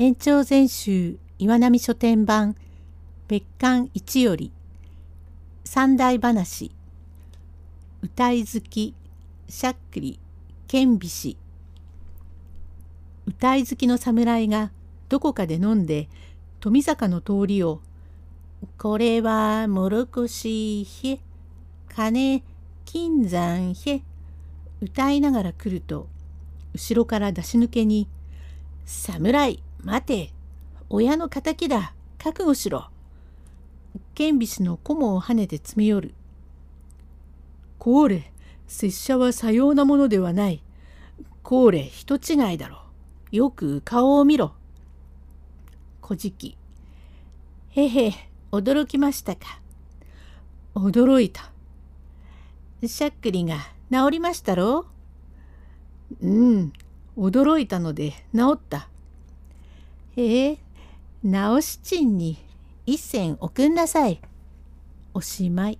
延長全集岩波書店版別巻1より三大話歌い好きしゃっくり剣美氏。歌い好きの侍がどこかで飲んで富坂の通りを「これはもろこしへ金金山へ」歌いながら来ると後ろから出し抜けに「侍待て親の敵だ覚悟しろ」剣美氏の顧問を跳ねて詰め寄る。これ拙者はさようなものではない。これ人違いだろう。よく顔を見ろ。古事記。へへ、驚きましたか。驚いた。しゃっくりが治りましたろう。うん、驚いたので治った。へえ、直しちんに一銭おくんなさい。おしまい。